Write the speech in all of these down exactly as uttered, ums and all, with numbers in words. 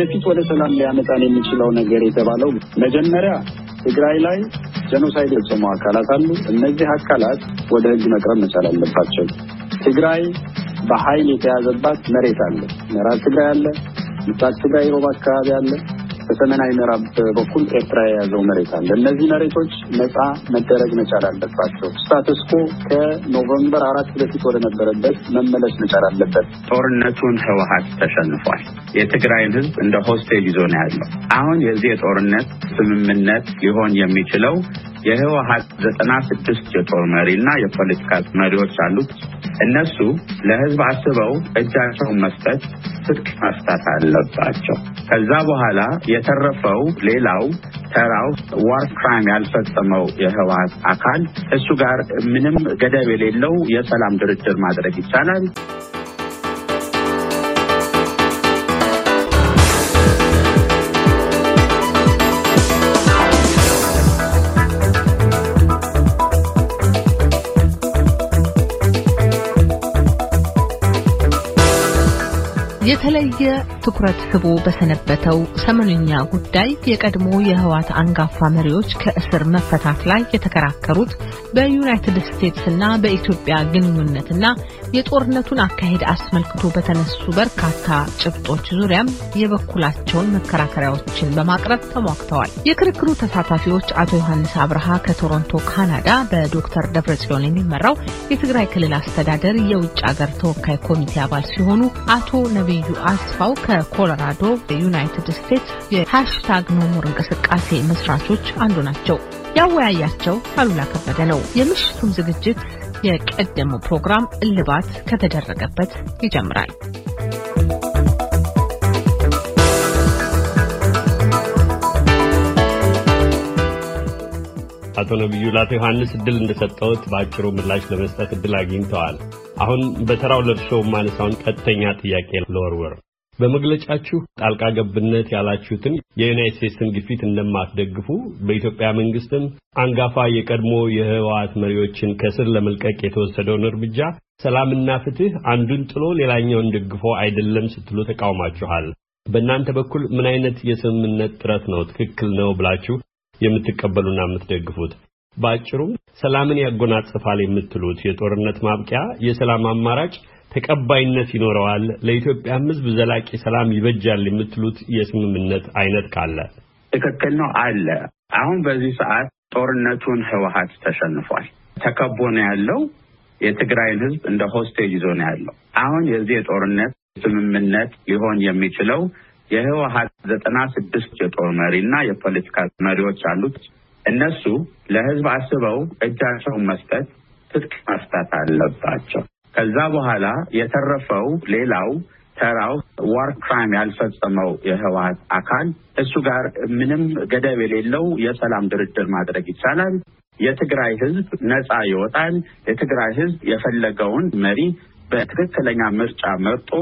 ወደፊት ወደ ሰላም ሊያመጣን የሚችለው ነገር የተባለው መጀመሪያ ትግራይ ላይ ጄኖሳይድ የፈጸሙ አካላት አሉ። እነዚህ አካላት ወደ ህግ መቅረብ መቻል አለባቸው። ትግራይ በኃይል የተያዘባት መሬት አለ። ምዕራብ ትግራይ አለ፣ ምስራቅ ትግራይ ኦሮሚያ አካባቢ አለ፣ በሰሜናዊ ምዕራብ በኩል ኤርትራ የያዘው መሬት አለ። እነዚህ መሬቶች ነፃ መደረግ መቻል አለባቸው። ስታተስ ኮ ከኖቬምበር አራት በፊት ወደ ነበረበት መመለስ መቻል አለበት። ጦርነቱን ህወሓት ተሸንፏል። የትግራይን ህዝብ እንደ ሆስቴል ይዞ ነው ያለው። አሁን የዚህ ጦርነት ስምምነት ሊሆን የሚችለው የህወሓት ዘጠና ስድስት የጦር መሪና የፖለቲካ መሪዎች አሉት። እነሱ ለህዝብ አስበው እጃቸውን መስጠት ትጥቅ ማስፈታት አለባቸው። ከዛ በኋላ የተረፈው ሌላው ተራው ዋር ክራይም ያልፈጸመው የህወሓት አካል እሱ ጋር ምንም ገደብ የሌለው የሰላም ድርድር ማድረግ ይቻላል። የተለየ ትኩረት ስቦ በሰነበተው ሰሞንኛ ጉዳይ የቀድሞ የህዋት አንጋፋ መሪዎች ከእስር መፈታት ላይ የተከራከሩት በዩናይትድ ስቴትስ እና በኢትዮጵያ ግንኙነትና የጦርነቱን አካሄድ አስመልክቶ በተነሱ በርካታ ጭብጦች ዙሪያም የበኩላቸውን መከራከሪያዎችን በማቅረብ ተሟግተዋል። የክርክሩ ተሳታፊዎች አቶ ዮሐንስ አብርሃ ከቶሮንቶ ካናዳ በዶክተር ደብረጽዮን የሚመራው የትግራይ ክልል አስተዳደር የውጭ ሀገር ተወካይ ኮሚቴ አባል ሲሆኑ አቶ ነብዩ አስፋው ከኮሎራዶ በዩናይትድ ስቴትስ የሀሽታግ #ኖሞር እንቅስቃሴ መስራቾች አንዱ ናቸው። ያወያያቸው አሉላ ከበደ ነው። የምሽቱም ዝግጅት የቀደመው ፕሮግራም እልባት ከተደረገበት ይጀምራል። አቶ ነብዩ ላተ ዮሐንስ ድል እንደሰጠውት ባጭሩ ምላሽ ለመስጠት ድል አግኝተዋል። አሁን በተራው ለብሶው ማነሳውን ቀጥተኛ ጥያቄ ለወርወር በመግለጫችሁ ጣልቃ ገብነት ያላችሁትን የዩናይትድ ስቴትስን ግፊት እንደማትደግፉ በኢትዮጵያ መንግስትም አንጋፋ የቀድሞ የህወሓት መሪዎችን ከስር ለመልቀቅ የተወሰደውን እርምጃ ሰላምና ፍትህ አንዱን ጥሎ ሌላኛውን ደግፎ አይደለም ስትሉ ተቃውማችኋል። በእናንተ በኩል ምን አይነት የስምምነት ጥረት ነው ትክክል ነው ብላችሁ የምትቀበሉና የምትደግፉት? ባጭሩ ሰላምን ያጎናጽፋል የምትሉት የጦርነት ማብቂያ የሰላም አማራጭ ተቀባይነት ይኖረዋል፣ ለኢትዮጵያ ህዝብ ዘላቂ ሰላም ይበጃል የምትሉት የስምምነት አይነት ካለ ትክክል ነው አለ። አሁን በዚህ ሰዓት ጦርነቱን ህወሓት ተሸንፏል። ተከቦ ነው ያለው። የትግራይን ህዝብ እንደ ሆስቴጅ ይዞ ነው ያለው። አሁን የዚህ ጦርነት ስምምነት ሊሆን የሚችለው የህወሓት ዘጠና ስድስት የጦር መሪና የፖለቲካ መሪዎች አሉት። እነሱ ለህዝብ አስበው እጃቸውን መስጠት ትጥቅ ማስፈታት አለባቸው። ከዛ በኋላ የተረፈው ሌላው ተራው ዋር ክራይም ያልፈጸመው የህወሓት አካል እሱ ጋር ምንም ገደብ የሌለው የሰላም ድርድር ማድረግ ይቻላል። የትግራይ ህዝብ ነፃ ይወጣል። የትግራይ ህዝብ የፈለገውን መሪ በትክክለኛ ምርጫ መርጦ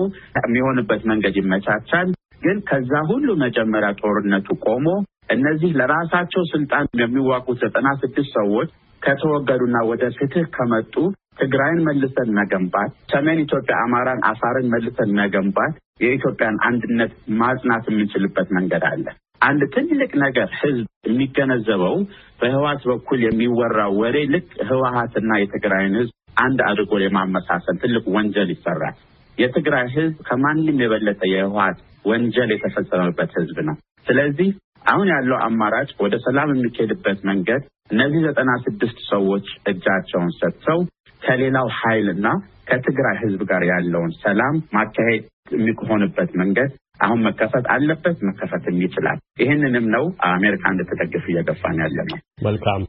የሚሆንበት መንገድ ይመቻቻል። ግን ከዛ ሁሉ መጀመሪያ ጦርነቱ ቆሞ እነዚህ ለራሳቸው ስልጣን የሚዋጉት ዘጠና ስድስት ሰዎች ከተወገዱና ወደ ፍትህ ከመጡ ትግራይን መልሰን መገንባት፣ ሰሜን ኢትዮጵያ አማራን አፋርን መልሰን መገንባት፣ የኢትዮጵያን አንድነት ማጽናት የምንችልበት መንገድ አለ። አንድ ትልቅ ነገር ህዝብ የሚገነዘበው በህወሓት በኩል የሚወራ ወሬ ልክ ህወሓትና የትግራይን ህዝብ አንድ አድርጎ ለማመሳሰል ትልቅ ወንጀል ይሰራል። የትግራይ ህዝብ ከማንም የበለጠ የህወሓት ወንጀል የተፈጸመበት ህዝብ ነው። ስለዚህ አሁን ያለው አማራጭ ወደ ሰላም የሚኬድበት መንገድ እነዚህ ዘጠና ስድስት ሰዎች እጃቸውን ሰጥተው ከሌላው ኃይልና ከትግራይ ህዝብ ጋር ያለውን ሰላም ማካሄድ የሚሆንበት መንገድ አሁን መከፈት አለበት፣ መከፈትም ይችላል። ይሄንንም ነው አሜሪካ እንደተደገፈ እየገፋን ያለነው። መልካም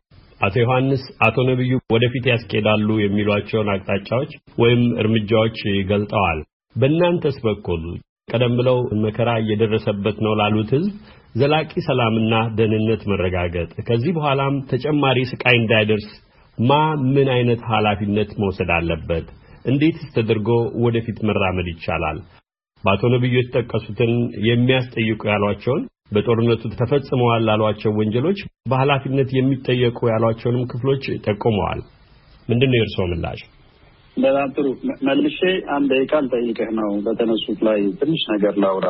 አቶ ዮሐንስ፣ አቶ ነብዩ ወደፊት ያስቀዳሉ የሚሏቸውን አቅጣጫዎች ወይም እርምጃዎች ይገልጣዋል። በእናንተስ በኩል ቀደም ብለው መከራ እየደረሰበት ነው ላሉት ህዝብ ዘላቂ ሰላምና ደህንነት መረጋገጥ ከዚህ በኋላም ተጨማሪ ስቃይ እንዳይደርስ ማ ምን አይነት ኃላፊነት መውሰድ አለበት? እንዴትስ ተደርጎ ወደፊት መራመድ ይቻላል? ባቶ ነብዩ የተጠቀሱትን የሚያስጠይቁ ያሏቸውን በጦርነቱ ተፈጽመዋል ላሏቸው ወንጀሎች በኃላፊነት የሚጠየቁ ያሏቸውንም ክፍሎች ተቆመዋል። ምንድነው እርሶ ምላሽ? በጣም ጥሩ። መልሼ አንድ ቃል ጠይቀህ ነው በተነሱት ላይ ትንሽ ነገር ላውራ።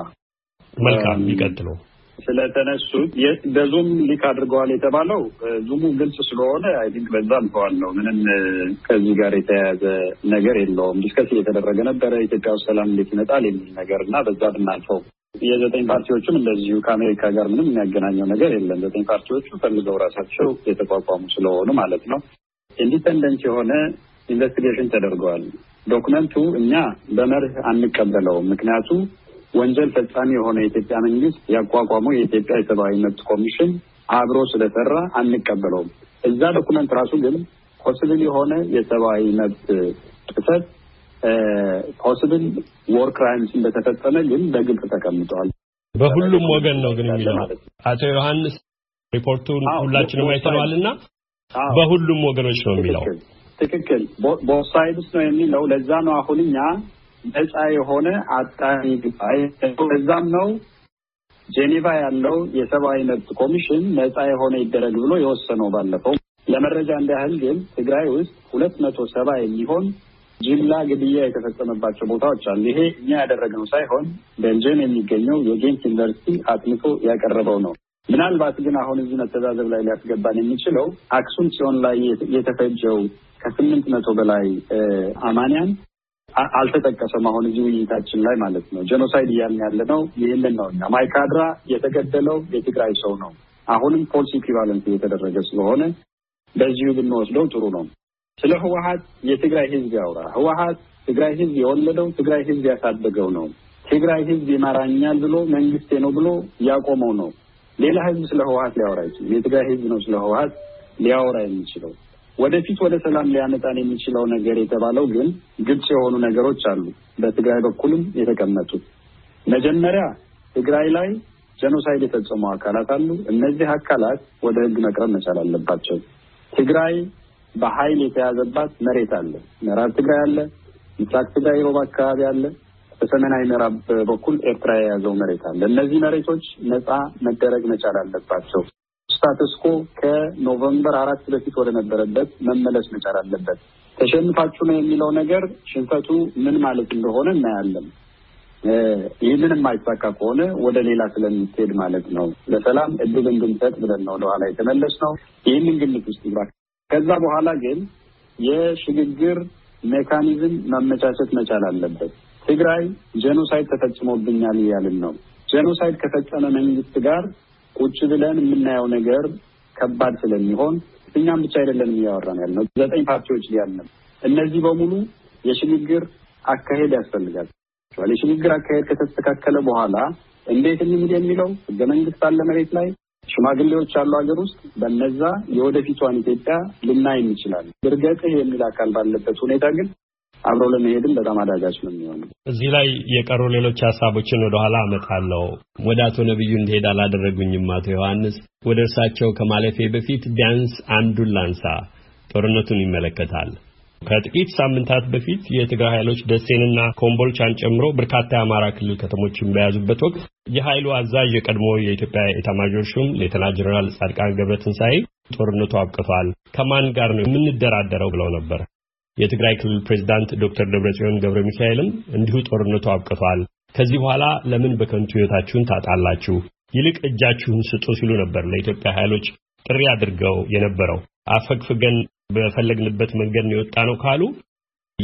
መልካም ይቀጥሉ። ስለተነሱት በዙም ሊክ አድርገዋል የተባለው ዙሙ ግልጽ ስለሆነ አይ ቲንክ በዛም ተዋል ነው። ምንም ከዚህ ጋር የተያያዘ ነገር የለውም። ዲስከስ እየተደረገ ነበር ኢትዮጵያ ውስጥ ሰላም እንዴት ይመጣል የሚል ነገርና በዛ ብናልፈው የዘጠኝ ፓርቲዎችም እንደዚሁ ከአሜሪካ ጋር ምንም የሚያገናኘው ነገር የለም። ዘጠኝ ፓርቲዎቹ ፈልገው ራሳቸው የተቋቋሙ ስለሆኑ ማለት ነው ኢንዲፔንደንት የሆነ ኢንቨስቲጌሽን ተደርጓል። ዶክመንቱ እኛ በመርህ አንቀበለውም። ምክንያቱም ወንጀል ፈጻሚ የሆነ የኢትዮጵያ መንግስት ያቋቋመው የኢትዮጵያ የሰብአዊ መብት ኮሚሽን አብሮ ስለተራ አንቀበለውም። እዛ ዶክመንት ራሱ ግን ፖሲብል የሆነ የሰብአዊ መብት ጥሰት ፖሲብል ዎር ክራይምስ እንደተፈጸመ ግን በግልጽ ተቀምጧል። በሁሉም ወገን ነው ግን የሚለው አቶ ዮሐንስ ሪፖርቱን ሁላችንም አይተናልና በሁሉም ወገኖች ነው የሚለው ትክክል ቦሳይድስ ነው የሚለው። ለዛ ነው አሁንኛ ነጻ የሆነ አጣሪ ግባይ ለዛም ነው ጄኔቫ ያለው የሰብአዊ መብት ኮሚሽን ነጻ የሆነ ይደረግ ብሎ የወሰነው። ባለፈው ለመረጃ እንደያህል ግን ትግራይ ውስጥ ሁለት መቶ ሰባ የሚሆን ጅምላ ግድያ የተፈጸመባቸው ቦታዎች አሉ። ይሄ እኛ ያደረግነው ሳይሆን በልጅን የሚገኘው የጌንት ዩኒቨርሲቲ አጥንቶ ያቀረበው ነው። ምናልባት ግን አሁን እዚህ መተዛዘብ ላይ ሊያስገባን የሚችለው አክሱም ጽዮን ላይ የተፈጀው ከ800 በላይ አማንያን አልተጠቀሰም አሁን እዚህ ውይይታችን ላይ ማለት ነው። ጄኖሳይድ እያልን ያለነው ይሄንን ነው። ማይካድራ የተገደለው የትግራይ ሰው ነው። አሁንም ፖሊሲ ኢኩቫለንት እየተደረገ ስለሆነ በዚሁ ብንወስደው ጥሩ ነው። ስለ ህወሓት የትግራይ ህዝብ ያውራ። ህወሓት ትግራይ ህዝብ የወለደው ትግራይ ህዝብ ያሳደገው ነው። ትግራይ ህዝብ ይመራኛል ብሎ መንግስቴ ነው ብሎ ያቆመው ነው። ሌላ ህዝብ ስለ ህወሓት ሊያወራ ይችላል። የትግራይ ህዝብ ነው ስለ ህወሓት ሊያወራ የሚችለው። ወደፊት ወደ ሰላም ሊያመጣን የሚችለው ነገር የተባለው ግን ግልጽ የሆኑ ነገሮች አሉ በትግራይ በኩልም የተቀመጡት። መጀመሪያ ትግራይ ላይ ጄኖሳይድ የተፈጸሙ አካላት አሉ። እነዚህ አካላት ወደ ህግ መቅረብ መቻል አለባቸው። ትግራይ በኃይል የተያዘባት መሬት አለ። ምዕራብ ትግራይ አለ፣ ምስራቅ ትግራይ ሮባ አካባቢ አለ፣ በሰሜናዊ ምዕራብ በኩል ኤርትራ የያዘው መሬት አለ። እነዚህ መሬቶች ነፃ መደረግ መቻል አለባቸው። ስታተስ ኮ ከኖቬምበር አራት በፊት ወደ ነበረበት መመለስ መቻል አለበት። ተሸንፋችሁ ነው የሚለው ነገር ሽንፈቱ ምን ማለት እንደሆነ እናያለን። ይህንን የማይሳካ ከሆነ ወደ ሌላ ስለሚሄድ ማለት ነው። ለሰላም እድል እንድንሰጥ ብለን ነው ወደኋላ የተመለስነው። ይህንን ግምት ውስጥ ይግባል። ከዛ በኋላ ግን የሽግግር ሜካኒዝም ማመቻቸት መቻል አለበት። ትግራይ ጄኖሳይድ ተፈጽሞብኛል ይላል ነው። ጄኖሳይድ ከፈጸመ መንግስት ጋር ቁጭ ብለን የምናየው ነገር ከባድ ስለሚሆን እኛም ብቻ አይደለም ያወራን ያለው ዘጠኝ ፓርቲዎች ያለው እነዚህ በሙሉ የሽግግር አካሄድ ያስፈልጋል። ስለዚህ የሽግግር አካሄድ ከተስተካከለ በኋላ እንዴት እንደሚለው በመንግስት አለ መሬት ላይ ሽማግሌዎች አሉ ሀገር ውስጥ በእነዛ የወደፊቷን ኢትዮጵያ ልናይ እንችላለን። ድርገት የሚል አካል ባለበት ሁኔታ ግን አብሮ ለመሄድም በጣም አዳጋች ነው የሚሆነው። እዚህ ላይ የቀሩ ሌሎች ሐሳቦችን ወደ ኋላ አመጣለሁ። ወደ አቶ ነብዩ እንደሄድ አላደረጉኝም አቶ ዮሐንስ። ወደ እርሳቸው ከማለፌ በፊት ቢያንስ አንዱን ላንሳ። ጦርነቱን ይመለከታል። ከጥቂት ሳምንታት በፊት የትግራይ ኃይሎች ደሴንና ኮምቦልቻን ጨምሮ በርካታ የአማራ ክልል ከተሞችን በያዙበት ወቅት የኃይሉ አዛዥ የቀድሞ የኢትዮጵያ ኤታማዦር ሹም ሌተና ጀነራል ጻድቃን ገብረትንሳኤ ጦርነቱ አብቅቷል፣ ከማን ጋር ነው የምንደራደረው ብለው ነበር። የትግራይ ክልል ፕሬዝዳንት ዶክተር ደብረጽዮን ገብረሚካኤልም እንዲሁ ጦርነቱ አብቅቷል፣ ከዚህ በኋላ ለምን በከንቱ ህይወታችሁን ታጣላችሁ፣ ይልቅ እጃችሁን ስጡ ሲሉ ነበር ለኢትዮጵያ ኃይሎች ጥሪ አድርገው የነበረው። አፈግፍገን በፈለግንበት መንገድ ነው የወጣነው ካሉ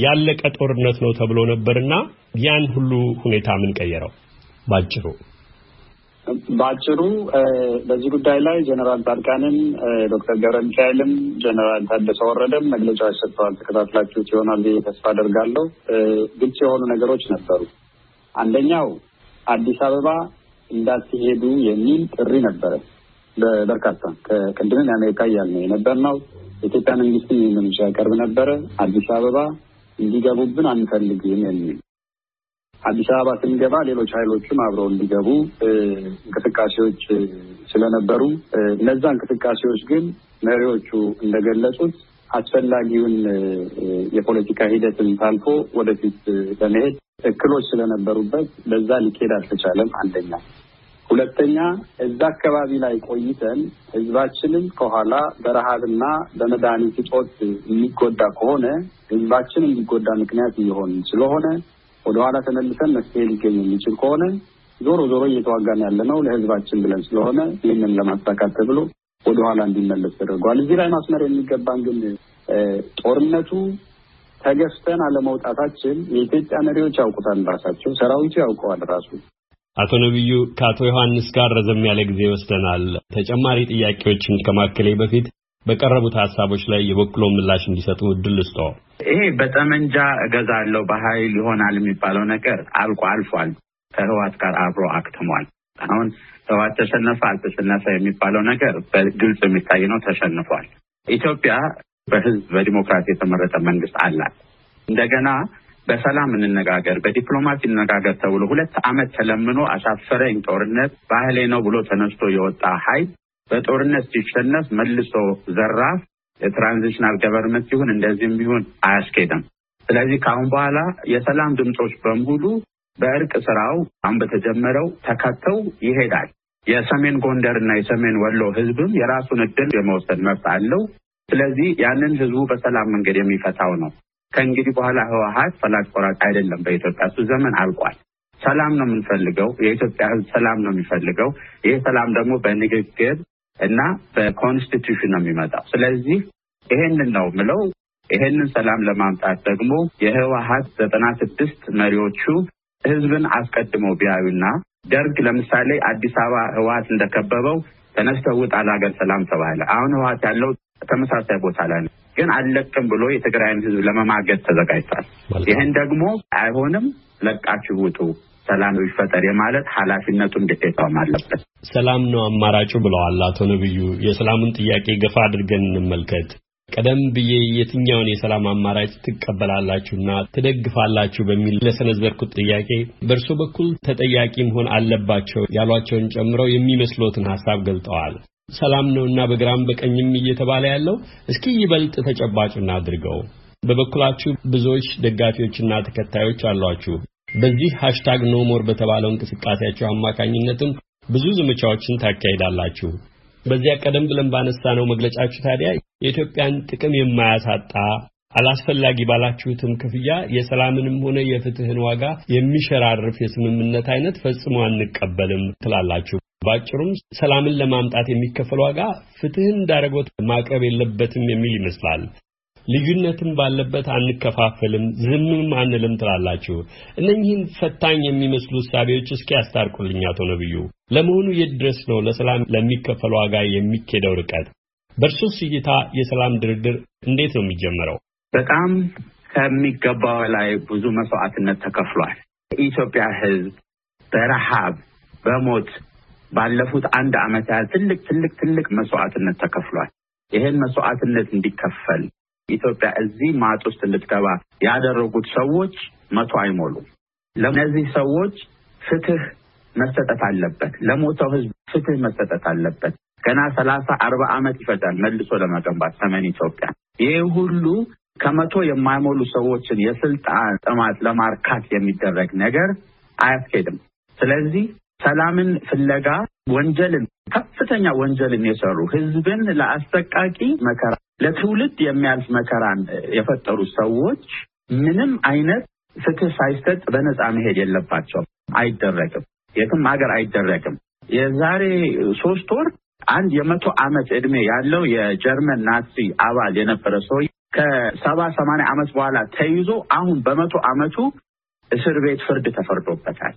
ያለቀ ጦርነት ነው ተብሎ ነበርና ያን ሁሉ ሁኔታ ምን ቀየረው? ባጭሩ ባጭሩ በዚህ ጉዳይ ላይ ጀነራል ጻድቃንም ዶክተር ገብረሚካኤልም ጀነራል ታደሰ ወረደም መግለጫዎች ሰጥተዋል። ተከታትላችሁት ይሆናል ተስፋ አደርጋለሁ። ግልጽ የሆኑ ነገሮች ነበሩ። አንደኛው አዲስ አበባ እንዳትሄዱ የሚል ጥሪ ነበረ። በበርካታ ከቀደም የአሜሪካ ያልነው የነበርነው የኢትዮጵያ መንግስት ምንም ሳይቀርብ ነበረ አዲስ አበባ እንዲገቡብን አንፈልግም የሚል። አዲስ አበባ ስንገባ ሌሎች ኃይሎችም አብረው እንዲገቡ እንቅስቃሴዎች ስለነበሩ እነዛ እንቅስቃሴዎች ግን መሪዎቹ እንደገለጹት አስፈላጊውን የፖለቲካ ሂደትን ታልፎ ወደፊት ለመሄድ እክሎች ስለነበሩበት በዛ ሊኬድ አልተቻለም አንደኛ። ሁለተኛ እዛ አካባቢ ላይ ቆይተን ህዝባችንን ከኋላ በረሃብና በመድኃኒት እጦት የሚጎዳ ከሆነ ህዝባችንን የሚጎዳ ምክንያት ይሆን ስለሆነ ወደ ኋላ ተመልሰን መፍትሄ ሊገኝ የሚችል ከሆነ ዞሮ ዞሮ እየተዋጋን ያለነው ለህዝባችን ብለን ስለሆነ ይሄንን ለማስተካከል ተብሎ ወደ ኋላ እንዲመለስ ተደርጓል። እዚህ ላይ ማስመር የሚገባን ግን ጦርነቱ ተገፍተን አለመውጣታችን የኢትዮጵያ መሪዎች ያውቁታል፣ ራሳቸው ሰራዊቱ ያውቀዋል ራሱ። አቶ ነብዩ ከአቶ ዮሐንስ ጋር ረዘም ያለ ጊዜ ወስደናል። ተጨማሪ ጥያቄዎችን ከማከሌ በፊት በቀረቡት ሐሳቦች ላይ የበኩሎ ምላሽ እንዲሰጡ እድል ልስጦ። ይሄ በጠመንጃ እገዛለው በኃይል ይሆናል የሚባለው ነገር አልቆ አልፏል። ከህወሓት ጋር አብሮ አክተሟል። አሁን ህወሓት ተሸነፈ አልተሸነፈ የሚባለው ነገር በግልጽ የሚታይ ነው። ተሸንፏል። ኢትዮጵያ በህዝብ በዲሞክራሲ የተመረጠ መንግስት አላት። እንደገና በሰላም እንነጋገር በዲፕሎማሲ እንነጋገር ተብሎ ሁለት አመት ተለምኖ አሻፈረኝ ጦርነት ባህሌ ነው ብሎ ተነስቶ የወጣ ኃይል በጦርነት ሲሸነፍ መልሶ ዘራፍ የትራንዚሽናል ገቨርንመንት ይሁን እንደዚህም ይሁን አያስኬድም። ስለዚህ ካሁን በኋላ የሰላም ድምጾች በሙሉ በእርቅ ስራው አሁን በተጀመረው ተከተው ይሄዳል። የሰሜን ጎንደር እና የሰሜን ወሎ ህዝብም የራሱን እድል የመወሰን መብት አለው። ስለዚህ ያንን ህዝቡ በሰላም መንገድ የሚፈታው ነው። ከእንግዲህ በኋላ ህወሓት ፈላጭ ቆራጭ አይደለም። በኢትዮጵያ እሱ ዘመን አልቋል። ሰላም ነው የምንፈልገው። የኢትዮጵያ ህዝብ ሰላም ነው የሚፈልገው። ይሄ ሰላም ደግሞ በንግግር እና በኮንስቲቲዩሽን ነው የሚመጣው። ስለዚህ ይሄንን ነው ምለው። ይሄንን ሰላም ለማምጣት ደግሞ የህወሓት ዘጠና ስድስት መሪዎቹ ህዝብን አስቀድመው ቢያዩና ደርግ ለምሳሌ አዲስ አበባ ህወሓት እንደከበበው ተነስተው ጣላገር ሰላም ተባለ። አሁን ህወሓት ያለው ተመሳሳይ ቦታ ላይ ነው። ግን አለቀም ብሎ የትግራይን ህዝብ ለመማገድ ተዘጋጅቷል። ይሄን ደግሞ አይሆንም ለቃችሁ ውጡ ሰላም ይፈጠር የማለት ኃላፊነቱን እንደተጠየቀም አለበት። ሰላም ነው አማራጩ ብለዋል አቶ ነብዩ። የሰላሙን ጥያቄ ገፋ አድርገን እንመልከት። ቀደም ብዬ የትኛውን የሰላም አማራጭ ትቀበላላችሁና ትደግፋላችሁ በሚል ለሰነዘርኩት ጥያቄ በእርሱ በኩል ተጠያቂ መሆን አለባቸው ያሏቸውን ጨምሮ የሚመስሉትን ሐሳብ ገልጠዋል። ሰላም ነውና በግራም በቀኝም እየተባለ ያለው እስኪ ይበልጥ ተጨባጭና አድርገው። በበኩላችሁ ብዙዎች ደጋፊዎችና ተከታዮች አሏችሁ። በዚህ ሃሽታግ #no more በተባለው እንቅስቃሴያችሁ አማካኝነትም ብዙ ዘመቻዎችን ታካሂዳላችሁ። በዚያ ቀደም ብለን ባነሳነው መግለጫችሁ ታዲያ የኢትዮጵያን ጥቅም የማያሳጣ አላስፈላጊ ባላችሁትም ክፍያ የሰላምንም ሆነ የፍትህን ዋጋ የሚሸራርፍ የስምምነት አይነት ፈጽሞ አንቀበልም ትላላችሁ። ባጭሩም ሰላምን ለማምጣት የሚከፈል ዋጋ ፍትህን ዳረጎት ማቅረብ የለበትም የሚል ይመስላል። ልዩነትም ባለበት አንከፋፈልም ዝምም አንልም ትላላችሁ። እነኚህን ፈታኝ የሚመስሉ ሐሳቦች እስኪ ያስታርቁልኝ አቶ ነብዩ። ለመሆኑ የድረስ ነው ለሰላም ለሚከፈል ዋጋ የሚከደው ርቀት? በርሱስ እይታ የሰላም ድርድር እንዴት ነው የሚጀመረው? በጣም ከሚገባው ላይ ብዙ መስዋዕትነት ተከፍሏል። ኢትዮጵያ ህዝብ በረሃብ በሞት ባለፉት አንድ አመት ያህል ትልቅ ትልቅ ትልቅ መስዋዕትነት ተከፍሏል። ይሄን መስዋዕትነት እንዲከፈል ኢትዮጵያ እዚህ ማጥ ውስጥ ልትገባ ያደረጉት ሰዎች መቶ አይሞሉ። ለነዚህ ሰዎች ፍትህ መሰጠት አለበት። ለሞተው ህዝብ ፍትህ መሰጠት አለበት። ገና ሰላሳ አርባ አመት ይፈጃል መልሶ ለመገንባት ሰሜን ኢትዮጵያ። ይሄ ሁሉ ከመቶ የማይሞሉ ሰዎችን የስልጣን ጥማት ለማርካት የሚደረግ ነገር አያስኬድም። ስለዚህ ሰላምን ፍለጋ ወንጀልን ከፍተኛ ወንጀልን የሰሩ ህዝብን ለአሰቃቂ መከራ ለትውልድ የሚያልፍ መከራን የፈጠሩ ሰዎች ምንም አይነት ፍትህ ሳይሰጥ በነፃ መሄድ የለባቸውም። አይደረግም። የትም ሀገር አይደረግም። የዛሬ ሶስት ወር አንድ የመቶ አመት እድሜ ያለው የጀርመን ናዚ አባል የነበረ ሰው ከሰባ ሰማንያ አመት በኋላ ተይዞ አሁን በመቶ አመቱ እስር ቤት ፍርድ ተፈርዶበታል።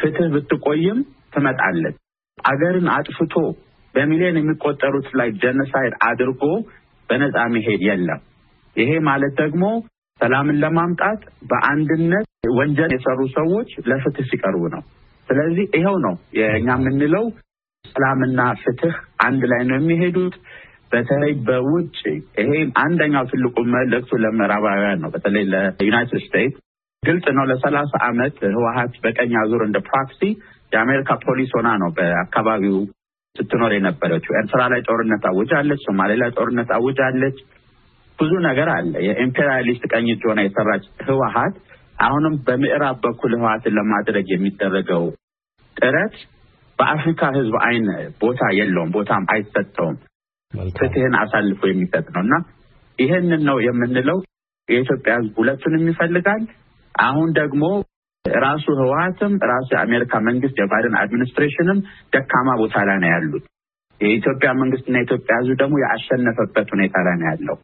ፍትህ ብትቆይም ትመጣለች። አገርን አጥፍቶ በሚሊዮን የሚቆጠሩት ላይ ጄኖሳይድ አድርጎ በነፃ መሄድ የለም። ይሄ ማለት ደግሞ ሰላምን ለማምጣት በአንድነት ወንጀል የሰሩ ሰዎች ለፍትህ ሲቀርቡ ነው። ስለዚህ ይሄው ነው የኛ የምንለው። ሰላምና ፍትህ አንድ ላይ ነው የሚሄዱት። በተለይ በውጪ ይሄ አንደኛው ትልቁ መልእክቱ ለምዕራባውያን ነው። በተለይ ለዩናይትድ ስቴትስ ግልጽ ነው። ለሰላሳ አመት ህወሓት በቀኝ አዙር እንደ ፕሮክሲ የአሜሪካ ፖሊስ ሆና ነው በአካባቢው ስትኖር የነበረችው። ኤርትራ ላይ ጦርነት አውጃለች፣ ሶማሌ ላይ ጦርነት አውጃለች። ብዙ ነገር አለ። የኢምፔሪያሊስት ቀኝ እጅ ሆና የሰራች ህወሓት አሁንም በምዕራብ በኩል ህወሓትን ለማድረግ የሚደረገው ጥረት በአፍሪካ ህዝብ አይን ቦታ የለውም፣ ቦታም አይሰጠውም። ፍትህን አሳልፎ የሚሰጥ ነውና ይሄንን ነው የምንለው። የኢትዮጵያ ህዝብ ሁለቱንም ይፈልጋል። አሁን ደግሞ ራሱ ህዋትም ራሱ አሜሪካ መንግስት የባይደን አድሚኒስትሬሽንም ደካማ ቦታ ላይ ነው ያሉት። የኢትዮጵያ መንግስትና የኢትዮጵያ ህዝብ ደግሞ ያሸነፈበት ሁኔታ ላይ ነው ያለው።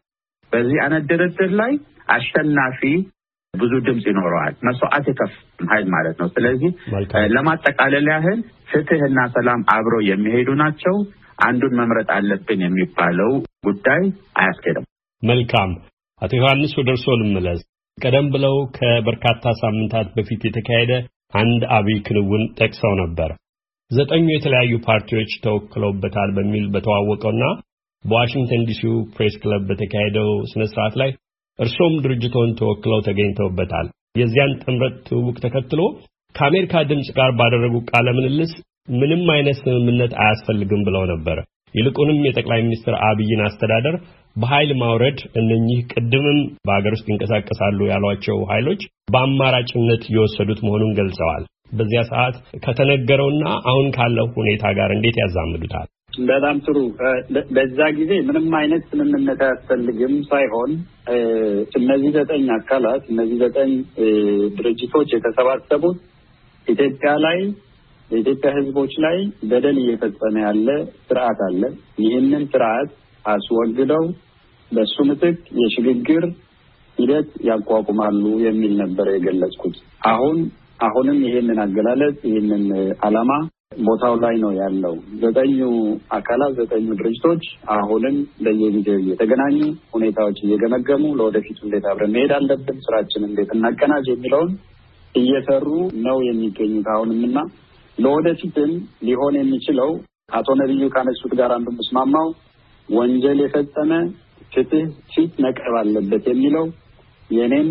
በዚህ አነደረደር ላይ አሸናፊ ብዙ ድምጽ ይኖራል መስዋዕት የከፈለ ኃይል ማለት ነው። ስለዚህ ለማጠቃለል ያህል ፍትህና ሰላም አብሮ የሚሄዱ ናቸው። አንዱን መምረጥ አለብን የሚባለው ጉዳይ አያስከደም። መልካም አቶ ዮሐንስ ወደርሶል መለስ ቀደም ብለው ከበርካታ ሳምንታት በፊት የተካሄደ አንድ አብይ ክንውን ተከሰው ነበር። ዘጠኙ የተለያዩ ፓርቲዎች ተወክለውበታል በሚል በተዋወቀውና በዋሽንግተን ዲሲ ፕሬስ ክለብ በተካሄደው ስነ ስርዓት ላይ እርሶም ድርጅቶን ተወክለው ተገኝተውበታል። የዚያን ጥምረት ትውውቅ ተከትሎ ከአሜሪካ ድምጽ ጋር ባደረጉ ቃለ ምልልስ ምንም አይነት ስምምነት አያስፈልግም ብለው ነበር። ይልቁንም የጠቅላይ ሚኒስትር አብይን አስተዳደር በኃይል ማውረድ እነኚህ ቅድምም በአገር ውስጥ እንቀሳቀሳሉ ያሏቸው ኃይሎች በአማራጭነት የወሰዱት መሆኑን ገልጸዋል። በዚያ ሰዓት ከተነገረውና አሁን ካለው ሁኔታ ጋር እንዴት ያዛምዱታል? በጣም ጥሩ። በዛ ጊዜ ምንም አይነት ስምምነት አያስፈልግም ሳይሆን እነዚህ ዘጠኝ አካላት እነዚህ ዘጠኝ ድርጅቶች የተሰባሰቡት ኢትዮጵያ ላይ የኢትዮጵያ ህዝቦች ላይ በደል እየፈጸመ ያለ ስርዓት አለ። ይህንን ስርዓት አስወግደው በሱ ምትክ የሽግግር ሂደት ያቋቁማሉ የሚል ነበር የገለጽኩት። አሁን አሁንም ይሄንን አገላለጽ ይሄንን አላማ ቦታው ላይ ነው ያለው። ዘጠኙ አካላት ዘጠኙ ድርጅቶች አሁንም በየጊዜው እየተገናኙ ሁኔታዎች እየገመገሙ ለወደፊቱ እንዴት አብረን መሄድ አለብን ስራችን እንዴት እናቀናጅ የሚለውን እየሰሩ ነው የሚገኙት አሁንምና ለወደፊትም ሊሆን የሚችለው አቶ ነብዩ ካነሱት ጋር አንዱም ስማማው ወንጀል የፈጸመ ፍትህ ፊት መቅረብ አለበት የሚለው የኔም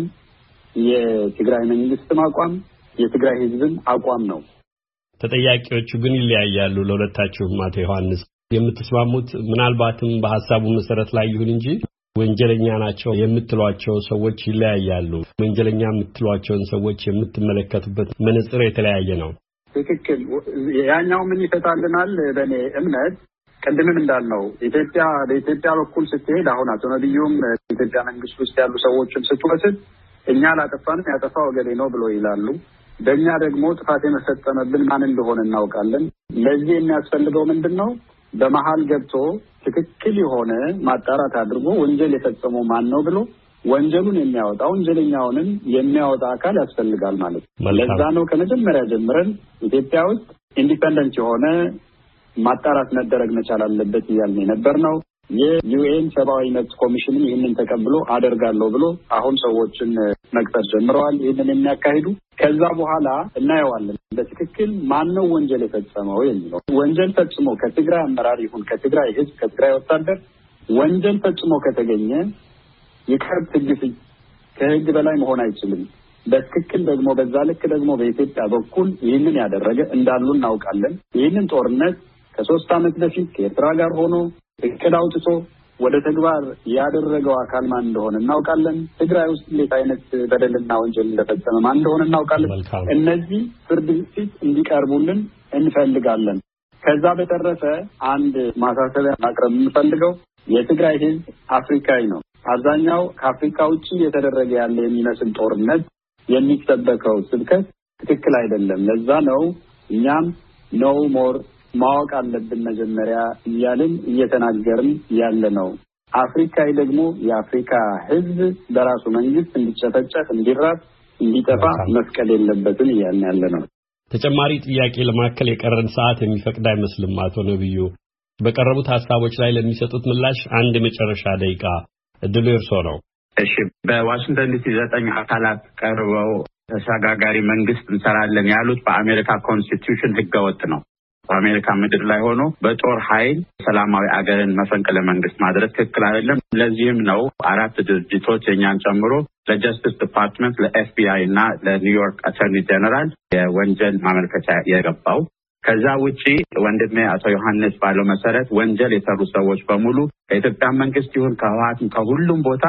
የትግራይ መንግስት አቋም የትግራይ ህዝብም አቋም ነው። ተጠያቂዎቹ ግን ይለያያሉ። ለሁለታችሁም አቶ ዮሐንስ የምትስማሙት ምናልባትም በሐሳቡ መሰረት ላይ ይሁን እንጂ ወንጀለኛ ናቸው የምትሏቸው ሰዎች ይለያያሉ። ወንጀለኛ የምትሏቸውን ሰዎች የምትመለከቱበት መነጽር የተለያየ ነው። ትክክል። ያኛው ምን ይፈታልናል በእኔ እምነት ቀደምም እንዳልነው ኢትዮጵያ በኢትዮጵያ በኩል ስትሄድ አሁን አቶ ነብዩም ኢትዮጵያ መንግስት ውስጥ ያሉ ሰዎችም ስትወስድ እኛ ላጠፋንም ያጠፋው ገሌ ነው ብሎ ይላሉ። በእኛ ደግሞ ጥፋት የመፈጸመብን ማን እንደሆነ እናውቃለን። ለዚህ የሚያስፈልገው ምንድነው? በመሃል ገብቶ ትክክል የሆነ ማጣራት አድርጎ ወንጀል የፈጸመው ማን ነው ብሎ ወንጀሉን የሚያወጣ ወንጀለኛውንም የሚያወጣ አካል ያስፈልጋል ማለት ነው። ለዛ ነው ከመጀመሪያ ጀምረን ኢትዮጵያ ውስጥ ኢንዲፔንደንት የሆነ ማጣራት መደረግ መቻል አለበት ይላል ነበር ነው። የዩኤን ሰብአዊ መብት ኮሚሽን ይሄንን ተቀብሎ አደርጋለሁ ብሎ አሁን ሰዎችን መቅጠር ጀምረዋል ይሄንን የሚያካሂዱ። ከዛ በኋላ እናየዋለን በትክክል ማን ነው ወንጀል የፈጸመው የሚለው። ወንጀል ፈጽሞ ከትግራይ አመራር ይሁን ከትግራይ ህዝብ ከትግራይ ወታደር ወንጀል ፈጽሞ ከተገኘ የከብት ግፍ ከህግ በላይ መሆን አይችልም። በትክክል ደግሞ በዛ ልክ ደግሞ በኢትዮጵያ በኩል ይሄንን ያደረገ እንዳሉ እናውቃለን። ይሄንን ጦርነት ከሶስት አመት በፊት ከኤርትራ ጋር ሆኖ እቅድ አውጥቶ ወደ ተግባር ያደረገው አካል ማን እንደሆነ እናውቃለን። ትግራይ ውስጥ ሌላ አይነት በደልና ወንጀል እንደፈጸመ ማን እንደሆነ እናውቃለን። እነዚህ ፍርድ ቤት እንዲቀርቡልን እንፈልጋለን። ከዛ በተረፈ አንድ ማሳሰቢያ ማቅረብ እንፈልገው የትግራይ ህዝብ አፍሪካዊ ነው። አብዛኛው ከአፍሪካ ውጪ የተደረገ ያለ የሚመስል ጦርነት የሚሰበከው ስብከት ትክክል አይደለም። ለዛ ነው እኛም ኖ ሞር ማወቅ አለብን መጀመሪያ እያልን እየተናገርን ያለ ነው። አፍሪካዊ ደግሞ የአፍሪካ ህዝብ በራሱ መንግስት እንዲጨፈጨፍ እንዲራብ እንዲጠፋ መፍቀድ የለበትም እያልን ያለ ነው። ተጨማሪ ጥያቄ ለማከል የቀረን ሰዓት የሚፈቅድ አይመስልም። አቶ ነብዩ በቀረቡት ሐሳቦች ላይ ለሚሰጡት ምላሽ አንድ የመጨረሻ ደቂቃ እድሉ እርሶ ነው። እሺ በዋሽንግተን ዲሲ ዘጠኝ አካላት ቀርበው ተሻጋጋሪ መንግስት እንሰራለን ያሉት በአሜሪካ ኮንስቲቲዩሽን ህገወጥ ነው። በአሜሪካ ምድር ላይ ሆኖ በጦር ኃይል ሰላማዊ አገርን መፈንቅለ መንግስት ማድረግ ትክክል አይደለም። ለዚህም ነው አራት ድርጅቶች እኛን ጨምሮ ለጀስቲስ ዲፓርትመንት ለኤፍቢአይ እና ለኒውዮርክ አተርኒ ጀነራል የወንጀል ማመልከቻ የገባው። ከዛ ውጪ ወንድሜ አቶ ዮሐንስ ባለው መሰረት ወንጀል የሰሩ ሰዎች በሙሉ ከኢትዮጵያ መንግስት ይሁን ከህወሓትም ከሁሉም ቦታ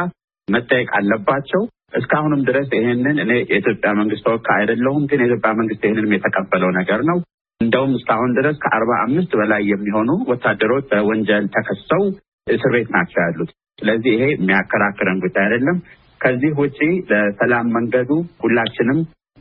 መጠየቅ አለባቸው። እስካሁንም ድረስ ይሄንን እኔ የኢትዮጵያ መንግስት ተወካይ አይደለሁም ግን የኢትዮጵያ መንግስት ይሄንን የተቀበለው ነገር ነው። እንደውም እስካሁን ድረስ ከአርባ አምስት በላይ የሚሆኑ ወታደሮች በወንጀል ተከሰው እስር ቤት ናቸው ያሉት። ስለዚህ ይሄ የሚያከራክረን ጉዳይ አይደለም። ከዚህ ውጪ ለሰላም መንገዱ ሁላችንም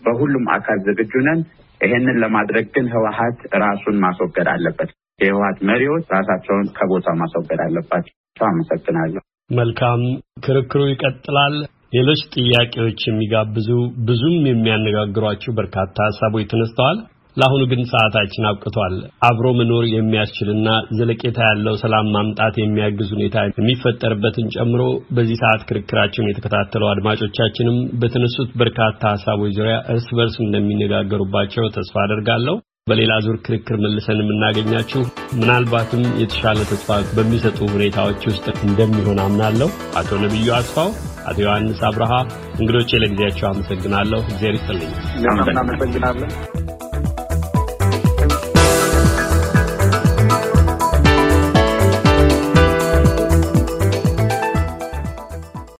በሁሉም አካል ዝግጁ ነን። ይሄንን ለማድረግ ግን ህወሓት ራሱን ማስወገድ አለበት። የህወሓት መሪዎች ራሳቸውን ከቦታ ማስወገድ አለባቸው። አመሰግናለሁ። መልካም ክርክሩ ይቀጥላል። ሌሎች ጥያቄዎች የሚጋብዙ ብዙም የሚያነጋግሯቸው በርካታ ሀሳቦች ተነስተዋል። ለአሁኑ ግን ሰዓታችን አብቅቷል። አብሮ መኖር የሚያስችልና ዘለቄታ ያለው ሰላም ማምጣት የሚያግዝ ሁኔታ የሚፈጠርበትን ጨምሮ በዚህ ሰዓት ክርክራቸውን የተከታተሉ አድማጮቻችንም በተነሱት በርካታ ሀሳቦች ዙሪያ እርስ በርስ እንደሚነጋገሩባቸው ተስፋ አደርጋለሁ። በሌላ ዙር ክርክር መልሰን የምናገኛችሁ ምናልባትም የተሻለ ተስፋ በሚሰጡ ሁኔታዎች ውስጥ እንደሚሆን አምናለሁ። አቶ ነብዩ አስፋው፣ አቶ ዮሐንስ አብርሃ እንግዶቼ ለጊዜያቸው አመሰግናለሁ። እግዚአብሔር ይስጥልኝ። እናመሰግናለን።